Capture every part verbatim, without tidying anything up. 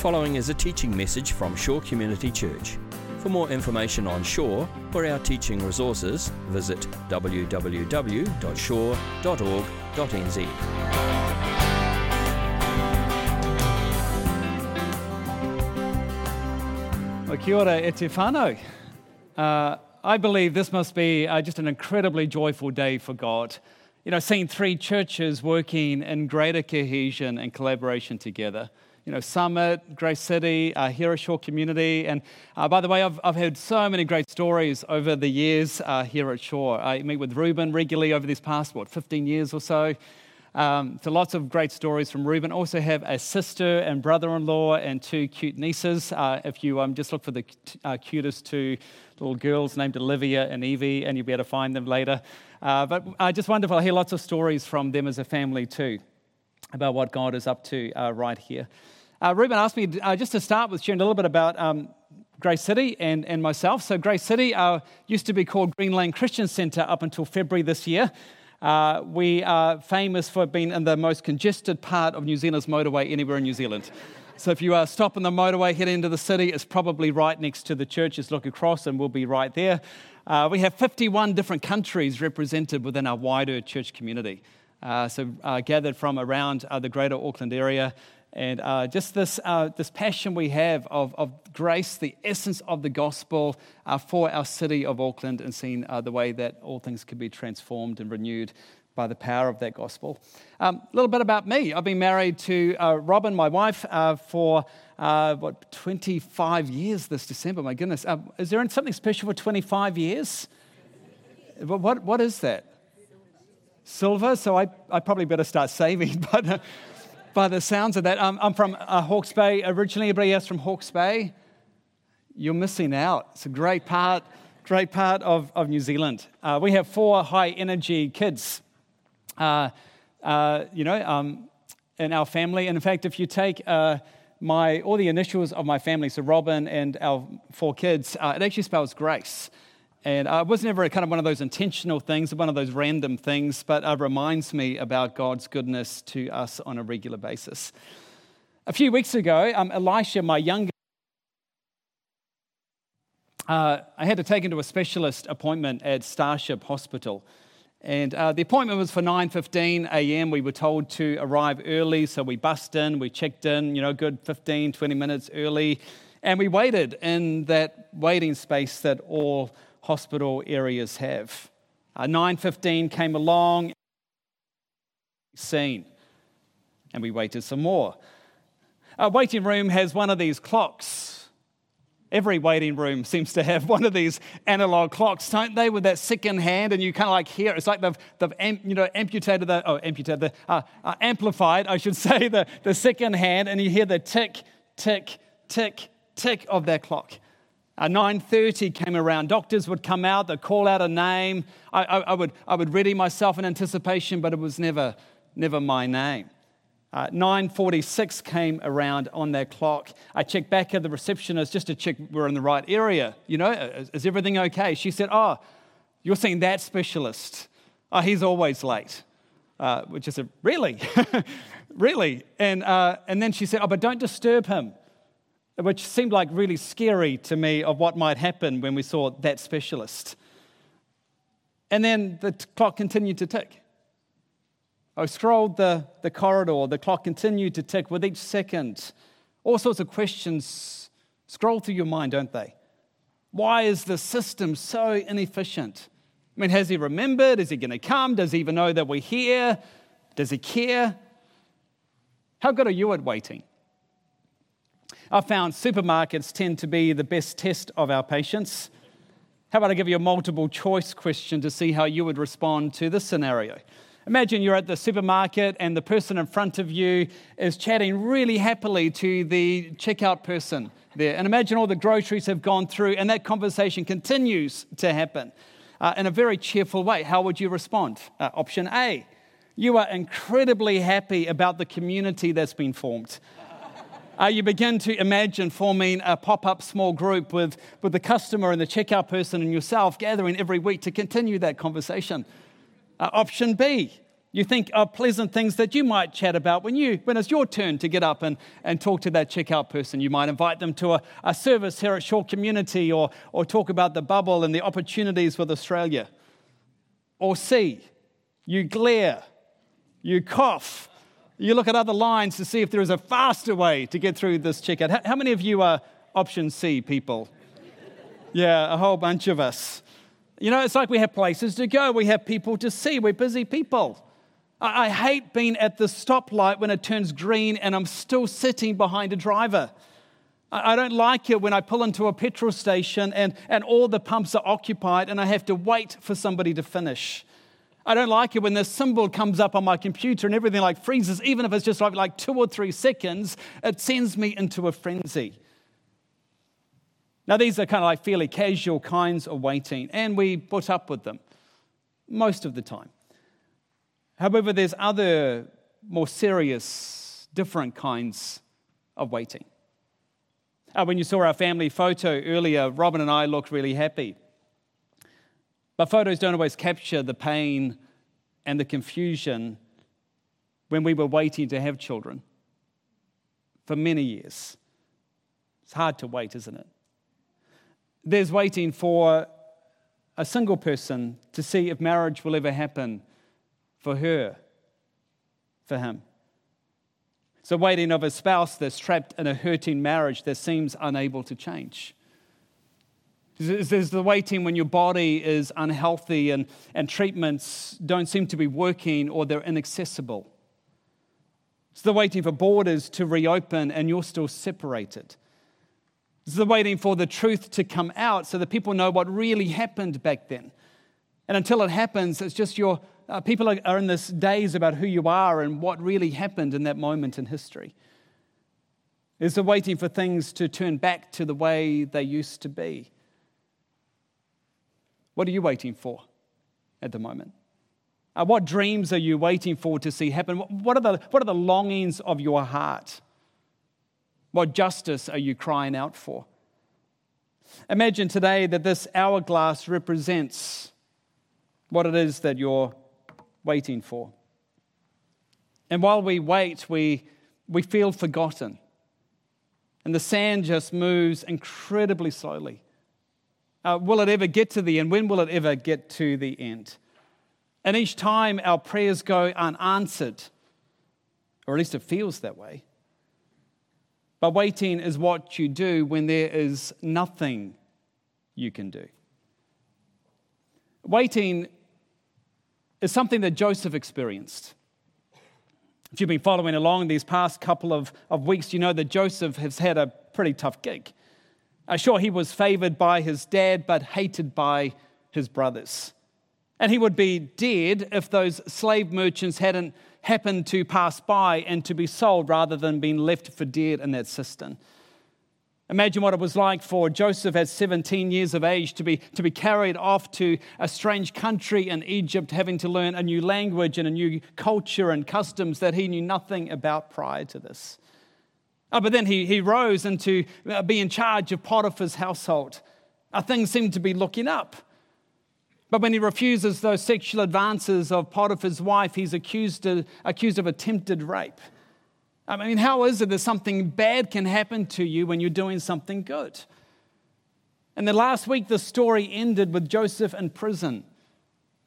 following is a teaching message from Shore Community Church. For more information on Shore or our teaching resources, visit w w w dot shore dot org dot n z. Well, kia ora e te whanau. Uh, I believe this must be uh, just an incredibly joyful day for God. You know, seeing three churches working in greater cohesion and collaboration together. You know, Summit, Grace City, uh, here at Shore Community. And uh, by the way, I've I've heard so many great stories over the years uh, here at Shore. I meet with Reuben regularly over these past, what, fifteen years or so. Um, so lots of great stories from Reuben. Also have a sister and brother-in-law and two cute nieces. Uh, if you um, just look for the uh, cutest two little girls named Olivia and Evie, and you'll be able to find them later. Uh, but uh, just wonderful. I hear lots of stories from them as a family too about what God is up to uh, right here. Uh, Reuben asked me uh, just to start with sharing a little bit about um, Grace City and, and myself. So Grace City uh, used to be called Greenland Christian Centre up until February this year. Uh, we are famous for being in the most congested part of New Zealand's motorway anywhere in New Zealand. So if you uh, stop on the motorway heading into the city, it's probably right next to the churches. Look across and we'll be right there. Uh, we have fifty-one different countries represented within our wider church community. Uh, so uh, gathered from around uh, the greater Auckland area. And uh, just this uh, this passion we have of, of grace, the essence of the gospel uh, for our city of Auckland, and seeing uh, the way that all things could be transformed and renewed by the power of that gospel. Um, a little bit about me. I've been married to uh, Robin, my wife, uh, for, uh, what, twenty-five years this December. My goodness. Uh, is there something special for twenty-five years? What What is that? Silver. So I, I probably better start saving, but... Uh, By the sounds of that, um, I'm from uh, Hawke's Bay originally. Everybody else from Hawke's Bay? You're missing out. It's a great part, great part of, of New Zealand. Uh, we have four high-energy kids, uh, uh, you know, um, in our family. And in fact, if you take uh, my all the initials of my family, so Robin and our four kids, uh, it actually spells grace. And uh, it was never kind of one of those intentional things, one of those random things, but it uh, reminds me about God's goodness to us on a regular basis. A few weeks ago, um, Elisha, my younger, uh, I had to take him to a specialist appointment at Starship Hospital. And uh, the appointment was for nine fifteen a.m. We were told to arrive early, so we bussed in, we checked in, you know, good fifteen, twenty minutes early. And we waited in that waiting space that all hospital areas have. Uh, nine fifteen came along, seen, and we waited some more. Our waiting room has one of these clocks. Every waiting room seems to have one of these analog clocks, don't they? With that second hand, and you kind of like hear it. It's like they've they've am, you know amputated the oh amputated the uh, uh, amplified I should say the the second hand, and you hear the tick tick tick tick of that clock. Uh, nine thirty came around. Doctors would come out. They'd call out a name. I, I, I would I would ready myself in anticipation, but it was never never my name. Uh, nine forty-six came around on that clock. I checked back at the receptionist just to check we're in the right area. You know, is, is everything okay? She said, "Oh, you're seeing that specialist. Oh, he's always late." Uh, which is a really, really. And uh, and then she said, "Oh, but don't disturb him," which seemed like really scary to me of what might happen when we saw that specialist. And then the t- clock continued to tick. I scrolled the, the corridor. The clock continued to tick with each second. All sorts of questions scroll through your mind, don't they? Why is the system so inefficient? I mean, has he remembered? Is he going to come? Does he even know that we're here? Does he care? How good are you at waiting? I found supermarkets tend to be the best test of our patience. How about I give you a multiple choice question to see how you would respond to this scenario? Imagine you're at the supermarket and the person in front of you is chatting really happily to the checkout person there. And imagine all the groceries have gone through and that conversation continues to happen uh, in a very cheerful way. How would you respond? Uh, option A, you are incredibly happy about the community that's been formed. Uh, you begin to imagine forming a pop-up small group with, with the customer and the checkout person and yourself gathering every week to continue that conversation. Uh, option B, You think of pleasant things that you might chat about when you when it's your turn to get up and, and talk to that checkout person. You might invite them to a, a service here at Shore Community, or or talk about the bubble and the opportunities with Australia. Or C, you glare, you cough, you look at other lines to see if there is a faster way to get through this checkout. How, how many of you are option C people? Yeah, a whole bunch of us. You know, it's like we have places to go. We have people to see. We're busy people. I hate being at the stoplight when it turns green and I'm still sitting behind a driver. I don't like it when I pull into a petrol station and, and all the pumps are occupied and I have to wait for somebody to finish. I don't like it when the symbol comes up on my computer and everything like freezes, even if it's just like, like two or three seconds, it sends me into a frenzy. Now, these are kind of like fairly casual kinds of waiting, and we put up with them most of the time. However, there's other more serious, different kinds of waiting. Uh, when you saw our family photo earlier, Robin and I looked really happy. But photos don't always capture the pain and the confusion when we were waiting to have children for many years. It's hard to wait, isn't it? There's waiting for a single person to see if marriage will ever happen. For her, for him. It's a waiting of a spouse that's trapped in a hurting marriage that seems unable to change. There's the waiting when your body is unhealthy and, and treatments don't seem to be working or they're inaccessible. It's the waiting for borders to reopen and you're still separated. It's the waiting for the truth to come out so that people know what really happened back then. And until it happens, it's just your Uh, people are, are in this daze about who you are and what really happened in that moment in history. There's a waiting for things to turn back to the way they used to be. What are you waiting for at the moment? Uh, what dreams are you waiting for to see happen? What are the, what are the longings of your heart? What justice are you crying out for? Imagine today that this hourglass represents what it is that you're waiting for. And while we wait, we we feel forgotten. And the sand just moves incredibly slowly. Uh, will it ever get to the end? When will it ever get to the end? And each time our prayers go unanswered, or at least it feels that way. But waiting is what you do when there is nothing you can do. Waiting is something that Joseph experienced. If you've been following along these past couple of, of weeks, you know that Joseph has had a pretty tough gig. Uh, sure, he was favored by his dad, but hated by his brothers. And he would be dead if those slave merchants hadn't happened to pass by and to be sold rather than being left for dead in that cistern. Imagine what it was like for Joseph at seventeen years of age to be to be carried off to a strange country in Egypt, having to learn a new language and a new culture and customs that he knew nothing about prior to this. Oh, but then he, he rose into uh, be in charge of Potiphar's household. Uh, things seem to be looking up. But when he refuses those sexual advances of Potiphar's wife, he's accused of, accused of attempted rape. I mean, how is it that something bad can happen to you when you're doing something good? And then last week, the story ended with Joseph in prison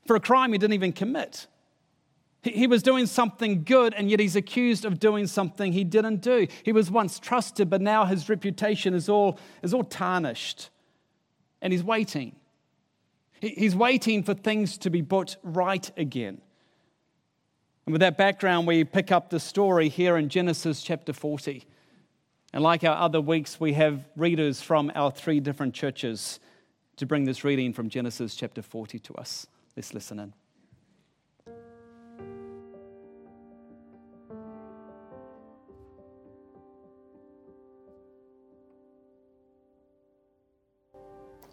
for a crime he didn't even commit. He was doing something good, and yet he's accused of doing something he didn't do. He was once trusted, but now his reputation is all, is all tarnished. And he's waiting. He's waiting for things to be put right again. And with that background, we pick up the story here in Genesis chapter forty. And like our other weeks, we have readers from our three different churches to bring this reading from Genesis chapter forty to us. Let's listen in.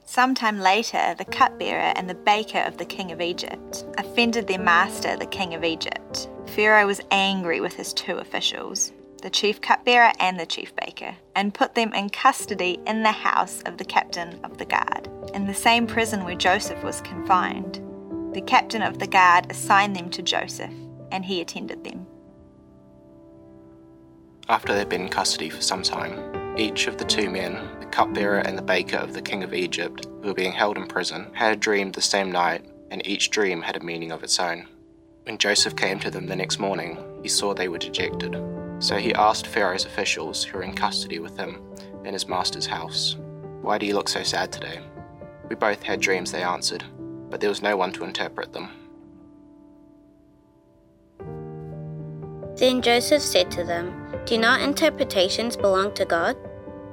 Sometime later, the cupbearer and the baker of the king of Egypt offended their master, the king of Egypt. Pharaoh was angry with his two officials, the chief cupbearer and the chief baker, and put them in custody in the house of the captain of the guard, in the same prison where Joseph was confined. The captain of the guard assigned them to Joseph, and he attended them. After they'd been in custody for some time, each of the two men, the cupbearer and the baker of the king of Egypt, who were being held in prison, had a dream the same night, and each dream had a meaning of its own. When Joseph came to them the next morning, he saw they were dejected. So he asked Pharaoh's officials, who were in custody with him, in his master's house, "Why do you look so sad today?" "We both had dreams," they answered, but there was no one to interpret them. Then Joseph said to them, "Do not interpretations belong to God?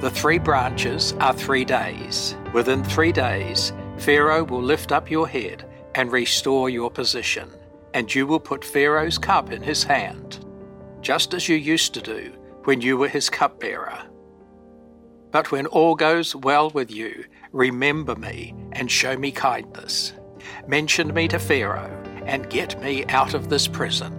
The three branches are three days. Within three days, Pharaoh will lift up your head and restore your position, and you will put Pharaoh's cup in his hand, just as you used to do when you were his cupbearer. But when all goes well with you, remember me and show me kindness. Mention me to Pharaoh and get me out of this prison.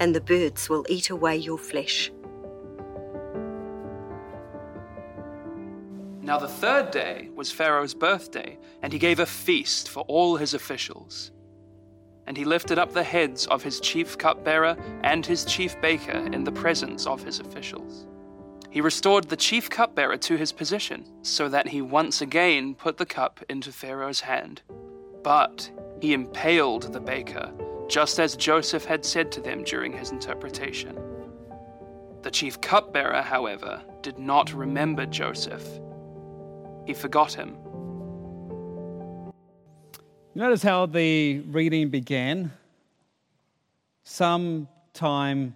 and the birds will eat away your flesh." Now the third day was Pharaoh's birthday, and he gave a feast for all his officials. And he lifted up the heads of his chief cupbearer and his chief baker in the presence of his officials. He restored the chief cupbearer to his position, so that he once again put the cup into Pharaoh's hand. But he impaled the baker, just as Joseph had said to them during his interpretation. The chief cupbearer, however, did not remember Joseph. He forgot him. Notice how the reading began. Some time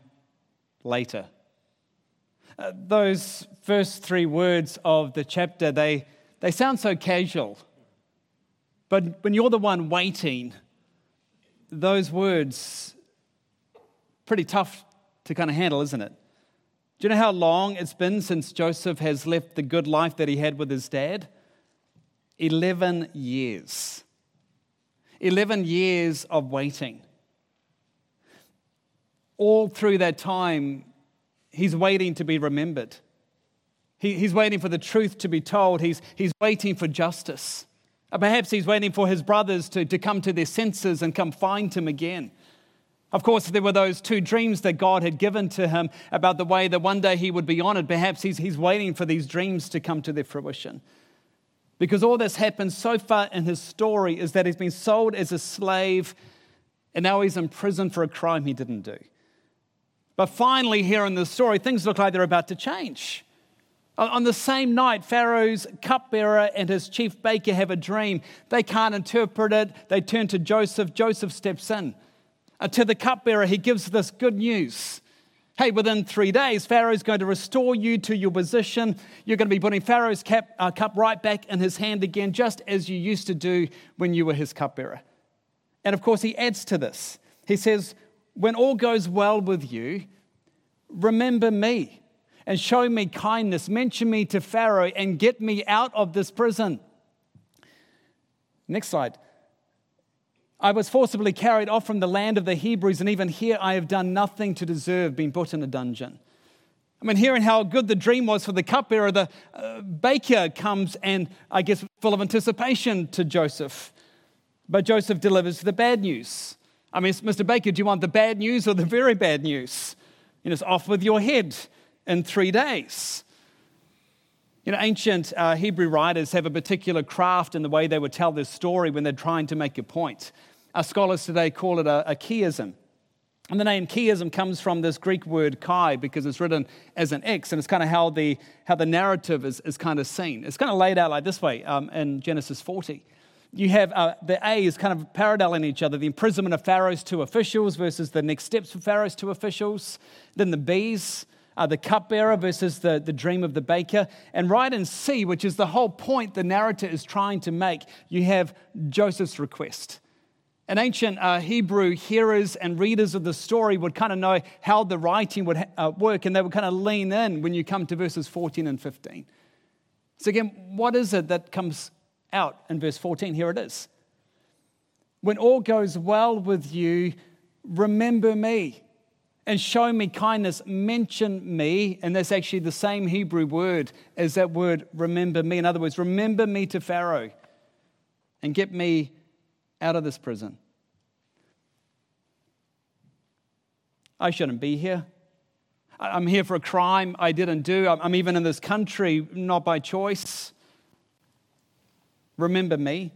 later. Uh, those first three words of the chapter, they, they sound so casual. But when you're the one waiting, those words, pretty tough to kind of handle, isn't it? Do you know how long it's been since Joseph has left the good life that he had with his dad? Eleven years. Eleven years of waiting. All through that time, he's waiting to be remembered. He, he's waiting for the truth to be told. He's, he's waiting for justice. Perhaps he's waiting for his brothers to, to come to their senses and come find him again. Of course, there were those two dreams that God had given to him about the way that one day he would be honored. Perhaps he's, he's waiting for these dreams to come to their fruition. Because all this happened so far in his story is that he's been sold as a slave and now he's in prison for a crime he didn't do. But finally, here in the story, things look like they're about to change. On the same night, Pharaoh's cupbearer and his chief baker have a dream. They can't interpret it. They turn to Joseph. Joseph steps in. And to the cupbearer, he gives this good news. Hey, within three days, Pharaoh's going to restore you to your position. You're going to be putting Pharaoh's cap, uh, cup right back in his hand again, just as you used to do when you were his cupbearer. And of course, he adds to this. He says, when all goes well with you, remember me and show me kindness, mention me to Pharaoh, and get me out of this prison. Next slide. I was forcibly carried off from the land of the Hebrews, and even here I have done nothing to deserve being put in a dungeon. I mean, hearing how good the dream was for the cupbearer, the uh, baker comes and, I guess, full of anticipation to Joseph. But Joseph delivers the bad news. I mean, Mister Baker, do you want the bad news or the very bad news? You know, it's off with your head. In three days. You know, ancient uh, Hebrew writers have a particular craft in the way they would tell their story when they're trying to make a point. Our scholars today call it a, a chiasm. And the name chiasm comes from this Greek word chi, because it's written as an X, and it's kind of how the how the narrative is, is kind of seen. It's kind of laid out like this way um, in Genesis forty. You have uh, the A is kind of paralleling each other, the imprisonment of Pharaoh's two officials versus the next steps for Pharaoh's two officials. Then the B's, uh, the cupbearer versus the, the dream of the baker. And right in C, which is the whole point the narrator is trying to make, you have Joseph's request. And ancient uh, Hebrew hearers and readers of the story would kind of know how the writing would ha- uh, work, and they would kind of lean in when you come to verses fourteen and fifteen. So again, what is it that comes out in verse fourteen? Here it is. When all goes well with you, remember me and show me kindness. Mention me. And that's actually the same Hebrew word as that word remember me. In other words, remember me to Pharaoh and get me out of this prison. I shouldn't be here. I'm here for a crime I didn't do. I'm even in this country, not by choice. Remember me.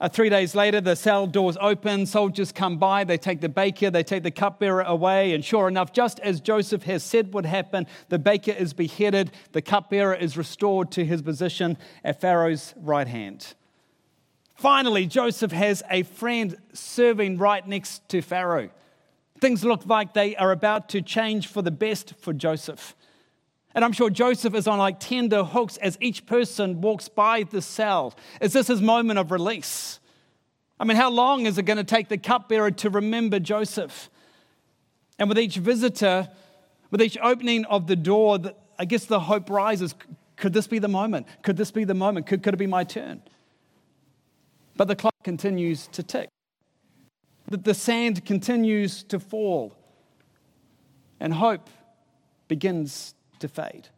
Uh, three days later, the cell doors open, soldiers come by, they take the baker, they take the cupbearer away, and sure enough, just as Joseph has said would happen, the baker is beheaded, the cupbearer is restored to his position at Pharaoh's right hand. Finally, Joseph has a friend serving right next to Pharaoh. Things look like they are about to change for the best for Joseph. And I'm sure Joseph is on like tender hooks as each person walks by the cell. Is this his moment of release? I mean, how long is it going to take the cupbearer to remember Joseph? And with each visitor, with each opening of the door, I guess the hope rises. Could this be the moment? Could this be the moment? Could, could it be my turn? But the clock continues to tick. The, the sand continues to fall. And hope begins to fade.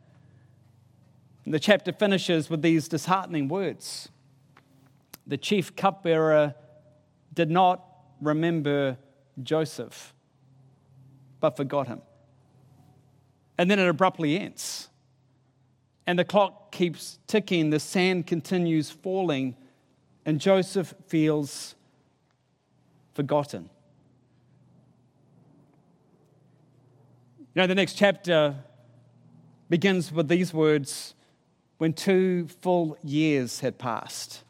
And the chapter finishes with these disheartening words. The chief cupbearer did not remember Joseph, but forgot him. And then it abruptly ends. And the clock keeps ticking, the sand continues falling, and Joseph feels forgotten. You know, the next chapter begins with these words, when two full years had passed.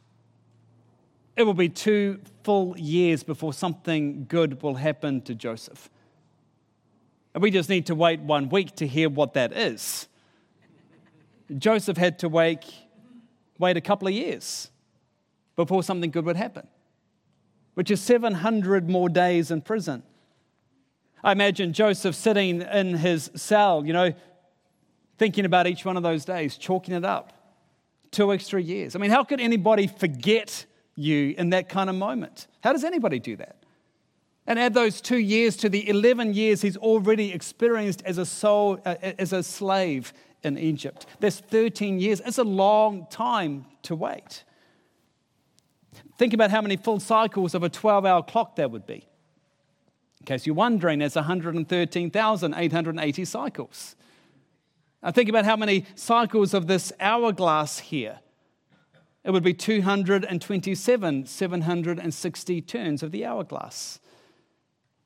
It will be two full years before something good will happen to Joseph. And we just need to wait one week to hear what that is. Joseph had to wait, wait a couple of years before something good would happen, which is seven hundred more days in prison. I imagine Joseph sitting in his cell, you know, thinking about each one of those days, chalking it up, two extra years. I mean, how could anybody forget you in that kind of moment? How does anybody do that? And add those two years to the eleven years he's already experienced as a soul, uh, as a slave in Egypt. That's thirteen years. It's a long time to wait. Think about how many full cycles of a twelve-hour clock that would be. In case you're wondering, that's one hundred thirteen thousand eight hundred eighty cycles. Now think about how many cycles of this hourglass here. It would be two hundred twenty-seven thousand seven hundred sixty turns of the hourglass.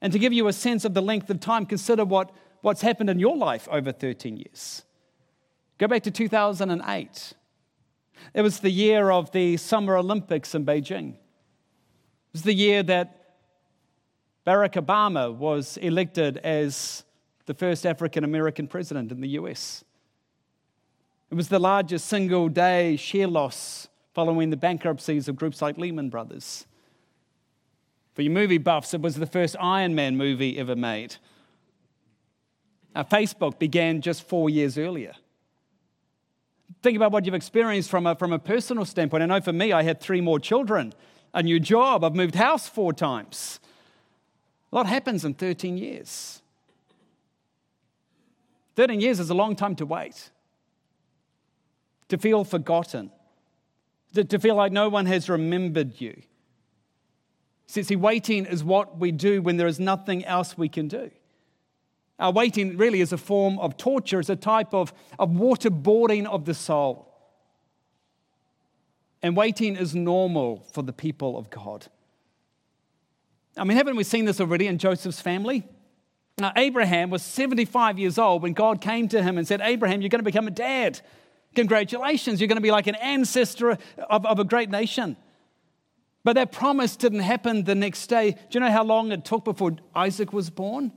And to give you a sense of the length of time, consider what, what's happened in your life over thirteen years. Go back to two thousand eight. It was the year of the Summer Olympics in Beijing. It was the year that Barack Obama was elected as the first African-American president in the U S. It was the largest single-day share loss following the bankruptcies of groups like Lehman Brothers. For you movie buffs, it was the first Iron Man movie ever made. Our Facebook began just four years earlier. Think about what you've experienced from a, from a personal standpoint. I know for me, I had three more children, a new job, I've moved house four times. A lot happens in thirteen years. thirteen years is a long time to wait, to feel forgotten, to, to feel like no one has remembered you. See, see, waiting is what we do when there is nothing else we can do. Our waiting really is a form of torture, it's a type of, of waterboarding of the soul. And waiting is normal for the people of God. I mean, haven't we seen this already in Joseph's family? Now, Abraham was seventy-five years old when God came to him and said, Abraham, you're going to become a dad. Congratulations, you're going to be like an ancestor of, of a great nation. But that promise didn't happen the next day. Do you know how long it took before Isaac was born?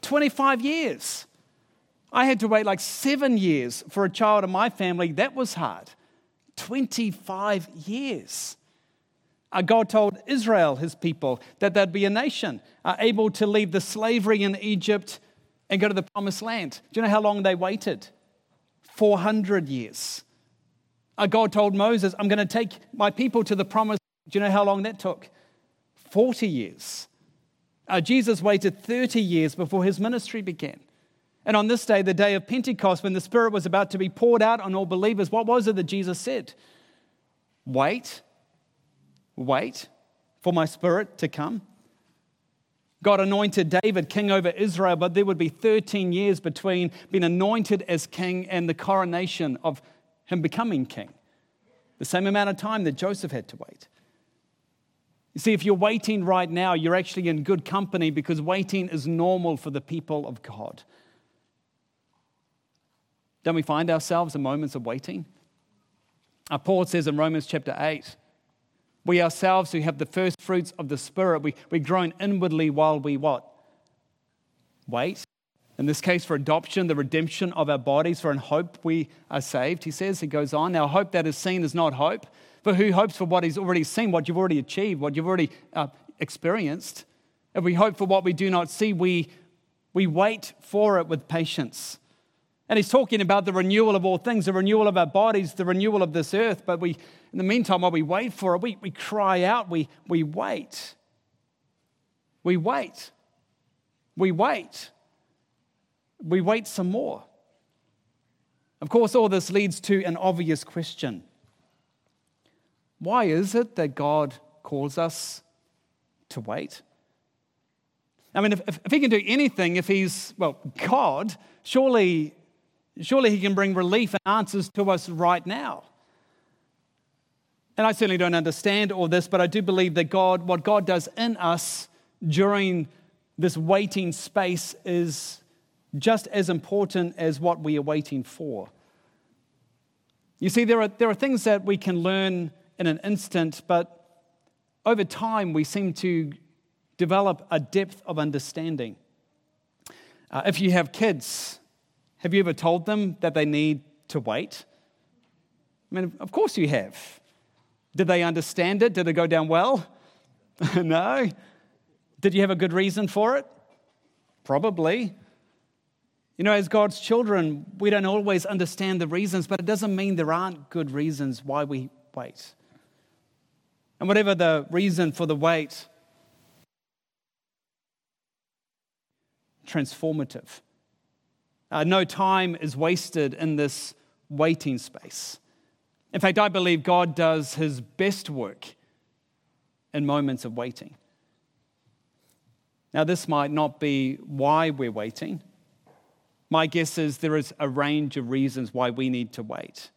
twenty-five years. I had to wait like seven years for a child in my family. That was hard. twenty-five years. Uh, God told Israel, his people, that there'd be a nation uh, able to leave the slavery in Egypt and go to the promised land. Do you know how long they waited? four hundred years. Uh, God told Moses, I'm going to take my people to the promised land. Do you know how long that took? forty years. Uh, Jesus waited thirty years before his ministry began. And on this day, the day of Pentecost, when the Spirit was about to be poured out on all believers, what was it that Jesus said? Wait, wait for my Spirit to come. God anointed David king over Israel, but there would be thirteen years between being anointed as king and the coronation of him becoming king. The same amount of time that Joseph had to wait. You see, if you're waiting right now, you're actually in good company because waiting is normal for the people of God. Don't we find ourselves in moments of waiting? Our Paul says in Romans chapter eight, we ourselves who have the first fruits of the Spirit, we, we groan inwardly while we what? Wait. In this case for adoption, the redemption of our bodies, for in hope we are saved, he says. He goes on, now hope that is seen is not hope, for who hopes for what he's already seen, what you've already achieved, what you've already uh, experienced. If we hope for what we do not see, we we wait for it with patience. And he's talking about the renewal of all things, the renewal of our bodies, the renewal of this earth. But we, in the meantime, while we wait for it, we, we cry out, we, we wait. We wait. We wait. We wait some more. Of course, all this leads to an obvious question. Why is it that God calls us to wait? I mean, if, if he can do anything, if he's, well, God, surely... Surely he can bring relief and answers to us right now. And I certainly don't understand all this, but I do believe that God, what God does in us during this waiting space is just as important as what we are waiting for. You see, there are, there are things that we can learn in an instant, but over time we seem to develop a depth of understanding. Uh, if you have kids... Have you ever told them that they need to wait? I mean, of course you have. Did they understand it? Did it go down well? No. Did you have a good reason for it? Probably. You know, as God's children, we don't always understand the reasons, but it doesn't mean there aren't good reasons why we wait. And whatever the reason for the wait, transformative. Uh, no time is wasted in this waiting space. In fact, I believe God does his best work in moments of waiting. Now, this might not be why we're waiting. My guess is there is a range of reasons why we need to wait.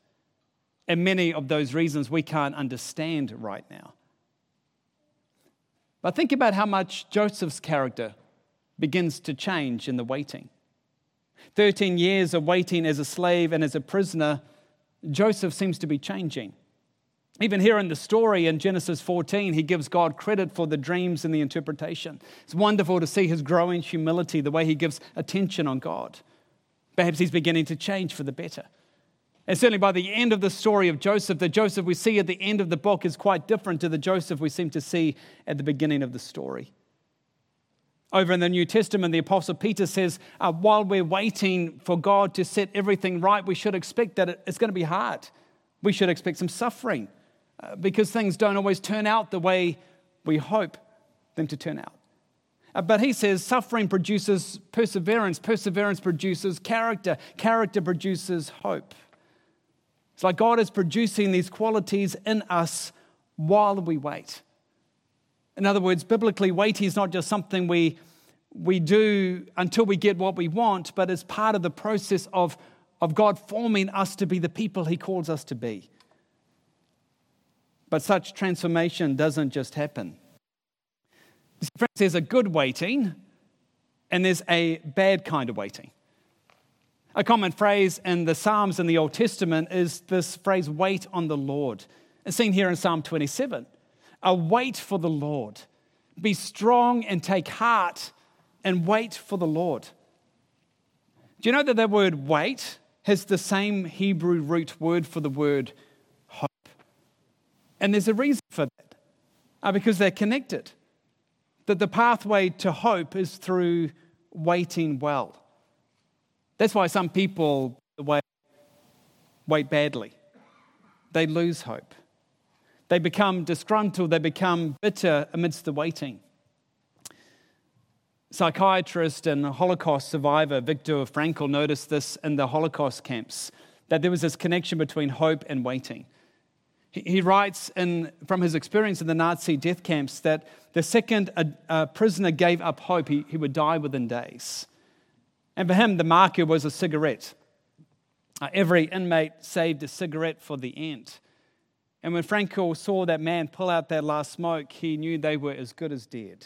And many of those reasons we can't understand right now. But think about how much Joseph's character begins to change in the waiting. thirteen years of waiting as a slave and as a prisoner, Joseph seems to be changing. Even here in the story in Genesis fourteen, he gives God credit for the dreams and the interpretation. It's wonderful to see his growing humility, the way he gives attention on God. Perhaps he's beginning to change for the better. And certainly by the end of the story of Joseph, the Joseph we see at the end of the book is quite different to the Joseph we seem to see at the beginning of the story. Over in the New Testament, the Apostle Peter says, uh, while we're waiting for God to set everything right, we should expect that it's going to be hard. We should expect some suffering uh, because things don't always turn out the way we hope them to turn out. Uh, but he says suffering produces perseverance. Perseverance produces character. Character produces hope. It's like God is producing these qualities in us while we wait. In other words, biblically, waiting is not just something we we do until we get what we want, but it's part of the process of, of God forming us to be the people he calls us to be. But such transformation doesn't just happen. Friends, there's a good waiting and there's a bad kind of waiting. A common phrase in the Psalms in the Old Testament is this phrase, wait on the Lord. It's seen here in Psalm twenty-seven. A wait for the Lord. Be strong and take heart and wait for the Lord. Do you know that that word wait has the same Hebrew root word for the word hope? And there's a reason for that, uh, because they're connected. That the pathway to hope is through waiting well. That's why some people wait, wait badly. They lose hope. They become disgruntled. They become bitter amidst the waiting. Psychiatrist and Holocaust survivor Viktor Frankl noticed this in the Holocaust camps, that there was this connection between hope and waiting. He writes in, from his experience in the Nazi death camps that the second a, a prisoner gave up hope, he, he would die within days. And for him, the marker was a cigarette. Uh, every inmate saved a cigarette for the end. And when Frankl saw that man pull out their last smoke, he knew they were as good as dead.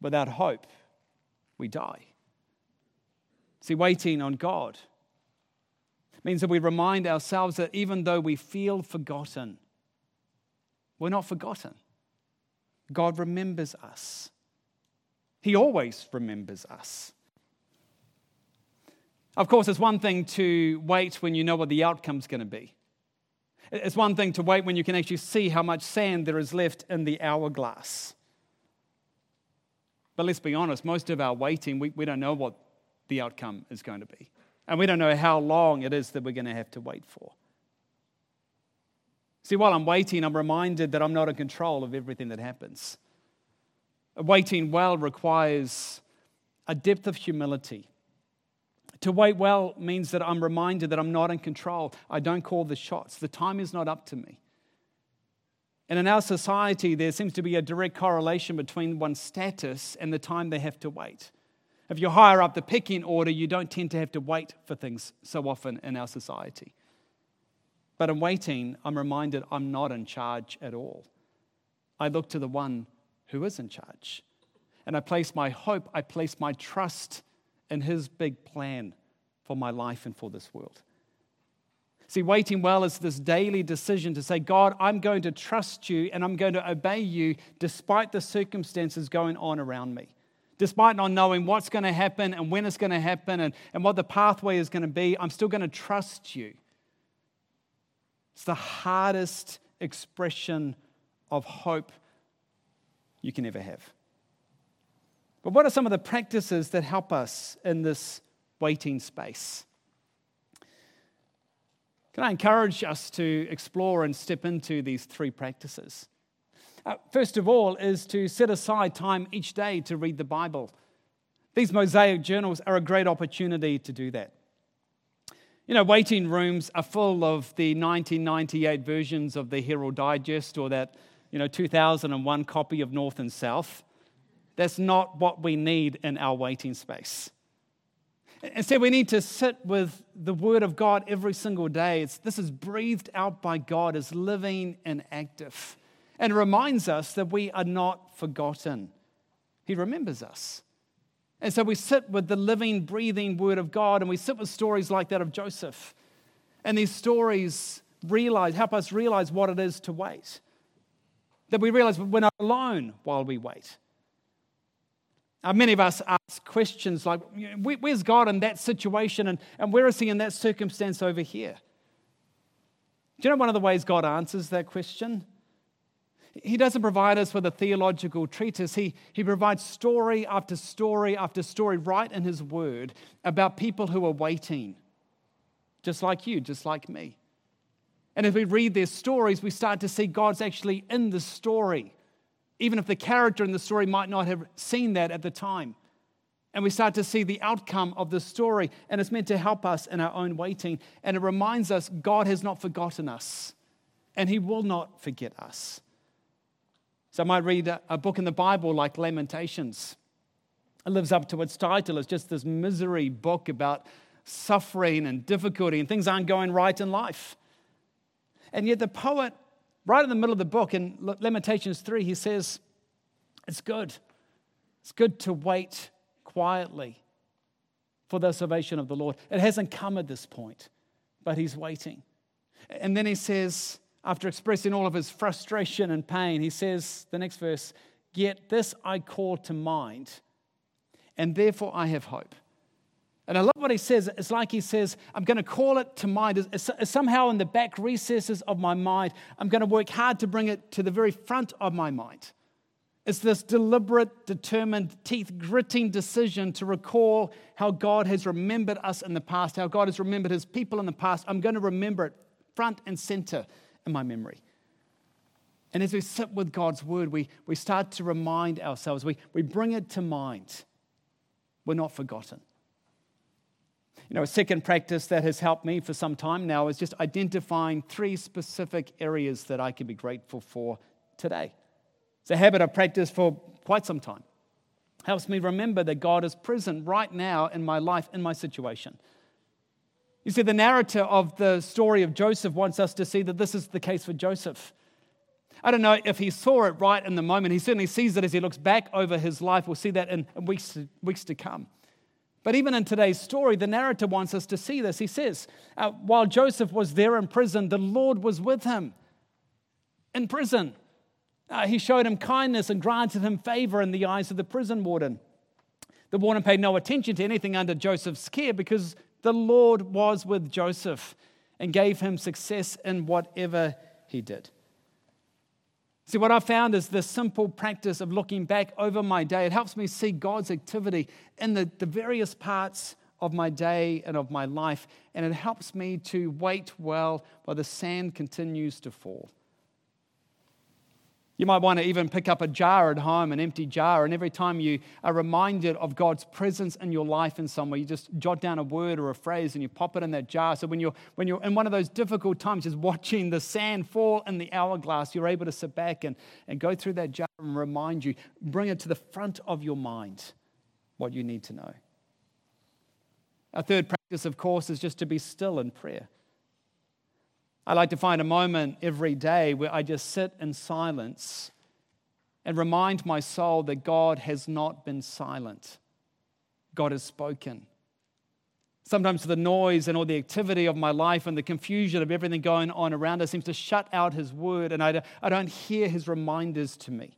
Without hope, we die. See, waiting on God means that we remind ourselves that even though we feel forgotten, we're not forgotten. God remembers us. He always remembers us. Of course, it's one thing to wait when you know what the outcome's going to be. It's one thing to wait when you can actually see how much sand there is left in the hourglass. But let's be honest, most of our waiting, we, we don't know what the outcome is going to be. And we don't know how long it is that we're going to have to wait for. See, while I'm waiting, I'm reminded that I'm not in control of everything that happens. Waiting well requires a depth of humility. To wait well means that I'm reminded that I'm not in control. I don't call the shots. The time is not up to me. And in our society, there seems to be a direct correlation between one's status and the time they have to wait. If you're higher up the pecking order, you don't tend to have to wait for things so often in our society. But in waiting, I'm reminded I'm not in charge at all. I look to the one who is in charge. And I place my hope, I place my trust in his big plan for my life and for this world. See, waiting well is this daily decision to say, God, I'm going to trust you and I'm going to obey you despite the circumstances going on around me. Despite not knowing what's going to happen and when it's going to happen and, and what the pathway is going to be, I'm still going to trust you. It's the hardest expression of hope you can ever have. But what are some of the practices that help us in this waiting space? Can I encourage us to explore and step into these three practices? Uh, first of all is to set aside time each day to read the Bible. These mosaic journals are a great opportunity to do that. You know, waiting rooms are full of the nineteen ninety-eight versions of the Herald Digest or that, you know, two thousand one copy of North and South. That's not what we need in our waiting space. Instead, we need to sit with the Word of God every single day. It's, this is breathed out by God as living and active. And reminds us that we are not forgotten. He remembers us. And so we sit with the living, breathing Word of God, and we sit with stories like that of Joseph. And these stories realize, help us realize what it is to wait. That we realize we're not alone while we wait. Uh, many of us ask questions like, Where, where's God in that situation, and, and where is he in that circumstance over here? Do you know one of the ways God answers that question? He doesn't provide us with a theological treatise. He, he provides story after story after story right in his word about people who are waiting, just like you, just like me. And as we read their stories, we start to see God's actually in the story, even if the character in the story might not have seen that at the time. And we start to see the outcome of the story, and it's meant to help us in our own waiting. And it reminds us God has not forgotten us, and he will not forget us. So I might read a book in the Bible like Lamentations. It lives up to its title. It's just this misery book about suffering and difficulty and things aren't going right in life. And yet the poet, right in the middle of the book, in Lamentations three, he says, It's good. It's good to wait quietly for the salvation of the Lord. It hasn't come at this point, but he's waiting. And then he says, after expressing all of his frustration and pain, he says, the next verse, "Yet this I call to mind, and therefore I have hope." And I love what he says. It's like he says, I'm going to call it to mind. It's somehow in the back recesses of my mind, I'm going to work hard to bring it to the very front of my mind. It's this deliberate, determined, teeth-gritting decision to recall how God has remembered us in the past, how God has remembered his people in the past. I'm going to remember it front and center in my memory. And as we sit with God's word, we, we start to remind ourselves. We, we bring it to mind. We're not forgotten. You know, a second practice that has helped me for some time now is just identifying three specific areas that I can be grateful for today. It's a habit I've practiced for quite some time. Helps me remember that God is present right now in my life, in my situation. You see, the narrator of the story of Joseph wants us to see that this is the case for Joseph. I don't know if he saw it right in the moment. He certainly sees it as he looks back over his life. We'll see that in weeks to, weeks to come. But even in today's story, the narrator wants us to see this. He says, uh, while Joseph was there in prison, the Lord was with him in prison. Uh, he showed him kindness and granted him favor in the eyes of the prison warden. The warden paid no attention to anything under Joseph's care because the Lord was with Joseph and gave him success in whatever he did. See, what I found is this simple practice of looking back over my day. It helps me see God's activity in the, the various parts of my day and of my life, and it helps me to wait well while the sand continues to fall. You might want to even pick up a jar at home, an empty jar, and every time you are reminded of God's presence in your life in some way, you just jot down a word or a phrase and you pop it in that jar. So when you're when you're in one of those difficult times, just watching the sand fall in the hourglass, you're able to sit back and, and go through that jar and remind you, bring it to the front of your mind, what you need to know. Our third practice, of course, is just to be still in prayer. I like to find a moment every day where I just sit in silence and remind my soul that God has not been silent. God has spoken. Sometimes the noise and all the activity of my life and the confusion of everything going on around us seems to shut out his word, and I don't hear his reminders to me.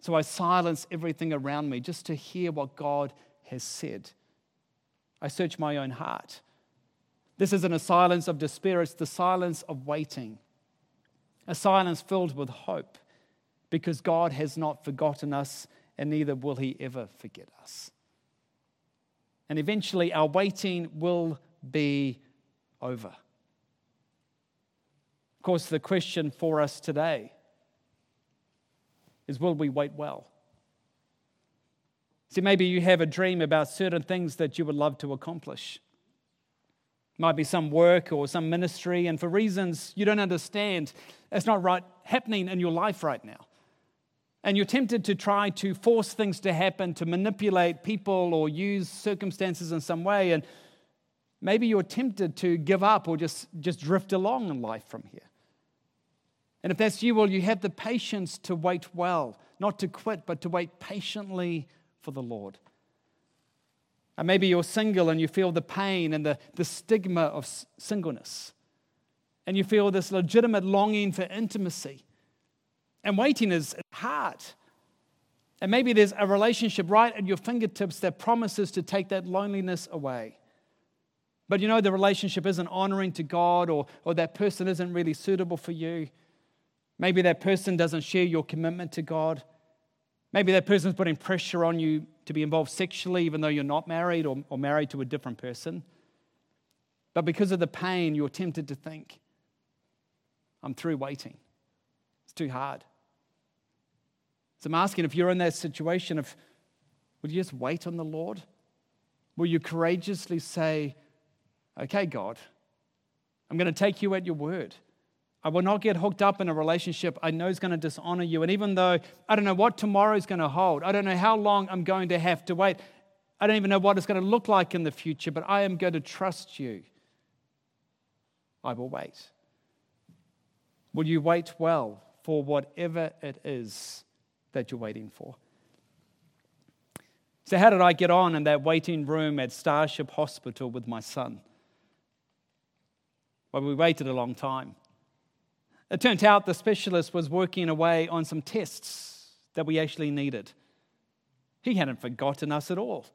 So I silence everything around me just to hear what God has said. I search my own heart. This isn't a silence of despair, it's the silence of waiting. A silence filled with hope, because God has not forgotten us, and neither will he ever forget us. And eventually our waiting will be over. Of course, the question for us today is, will we wait well? See, maybe you have a dream about certain things that you would love to accomplish. Might be some work or some ministry, and for reasons you don't understand, it's not right happening in your life right now. And you're tempted to try to force things to happen, to manipulate people or use circumstances in some way, and maybe you're tempted to give up or just, just drift along in life from here. And if that's you, well, you have the patience to wait well, not to quit, but to wait patiently for the Lord. And maybe you're single and you feel the pain and the, the stigma of singleness. And you feel this legitimate longing for intimacy. And waiting is hard. And maybe there's a relationship right at your fingertips that promises to take that loneliness away. But you know the relationship isn't honoring to God, or, or that person isn't really suitable for you. Maybe that person doesn't share your commitment to God. Maybe that person's putting pressure on you to be involved sexually, even though you're not married or, or married to a different person. But because of the pain, you're tempted to think, I'm through waiting. It's too hard. So I'm asking, if you're in that situation, if would you just wait on the Lord? Will you courageously say, okay, God, I'm going to take you at your word. I will not get hooked up in a relationship I know is going to dishonor you. And even though I don't know what tomorrow is going to hold, I don't know how long I'm going to have to wait, I don't even know what it's going to look like in the future, but I am going to trust you. I will wait. Will you wait well for whatever it is that you're waiting for. So how did I get on in that waiting room at Starship Hospital with my son? Well, we waited a long time. It turned out the specialist was working away on some tests that we actually needed. He hadn't forgotten us at all.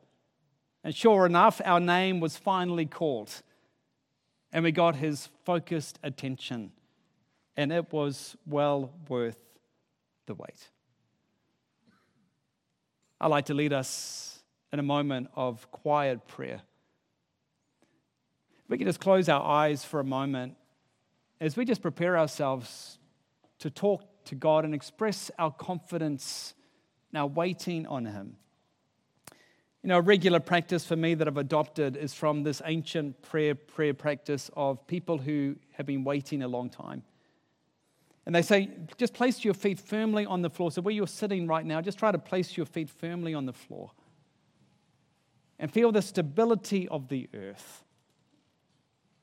And sure enough, our name was finally called. And we got his focused attention. And it was well worth the wait. I'd like to lead us in a moment of quiet prayer. We can just close our eyes for a moment as we just prepare ourselves to talk to God and express our confidence now waiting on Him. You know, a regular practice for me that I've adopted is from this ancient prayer prayer practice of people who have been waiting a long time. And they say, just place your feet firmly on the floor. So where you're sitting right now, just try to place your feet firmly on the floor. And feel the stability of the earth.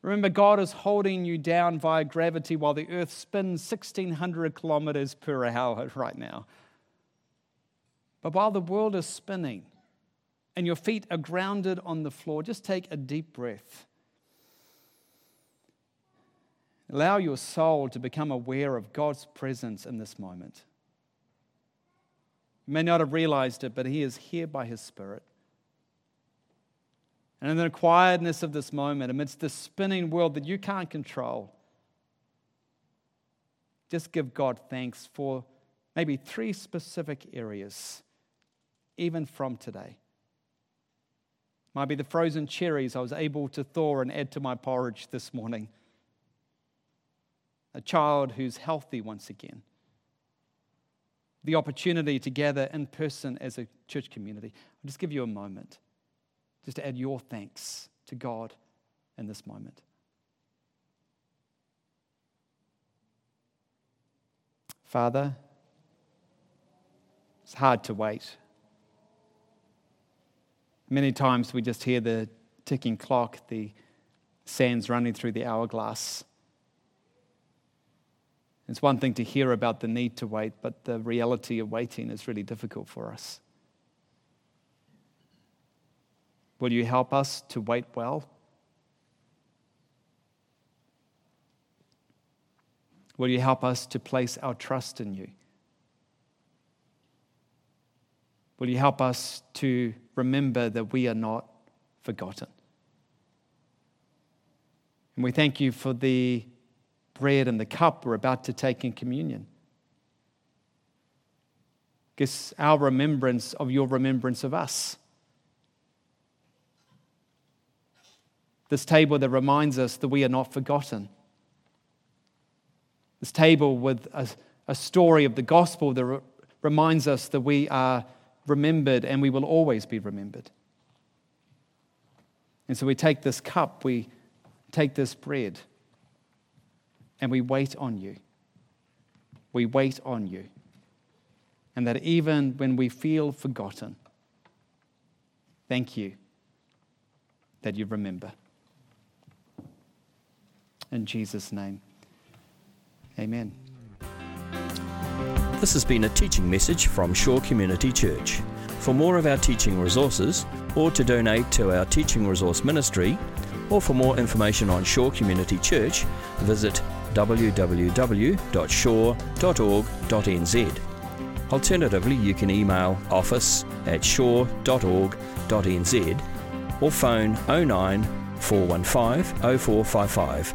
Remember, God is holding you down via gravity while the earth spins sixteen hundred kilometers per hour right now. But while the world is spinning and your feet are grounded on the floor, just take a deep breath. Allow your soul to become aware of God's presence in this moment. You may not have realized it, but He is here by His Spirit. And in the quietness of this moment, amidst this spinning world that you can't control, just give God thanks for maybe three specific areas, even from today. Might be the frozen cherries I was able to thaw and add to my porridge this morning. A child who's healthy once again. The opportunity to gather in person as a church community. I'll just give you a moment just to add your thanks to God in this moment. Father, it's hard to wait. Many times we just hear the ticking clock, the sands running through the hourglass. It's one thing to hear about the need to wait, but the reality of waiting is really difficult for us. Will you help us to wait well? Will you help us to place our trust in you? Will you help us to remember that we are not forgotten? And we thank you for the bread and the cup we're about to take in communion. It's our remembrance of your remembrance of us. This table that reminds us that we are not forgotten. This table with a, a story of the gospel that re- reminds us that we are remembered and we will always be remembered. And so we take this cup, we take this bread, and we wait on you. We wait on you. And that even when we feel forgotten, thank you that you remember. In Jesus' name, amen. This has been a teaching message from Shore Community Church. For more of our teaching resources, or to donate to our teaching resource ministry, or for more information on Shore Community Church, visit w w w dot shore dot org dot n z. Alternatively, you can email office at shore dot org dot n z or phone oh nine, four one five, oh four five five.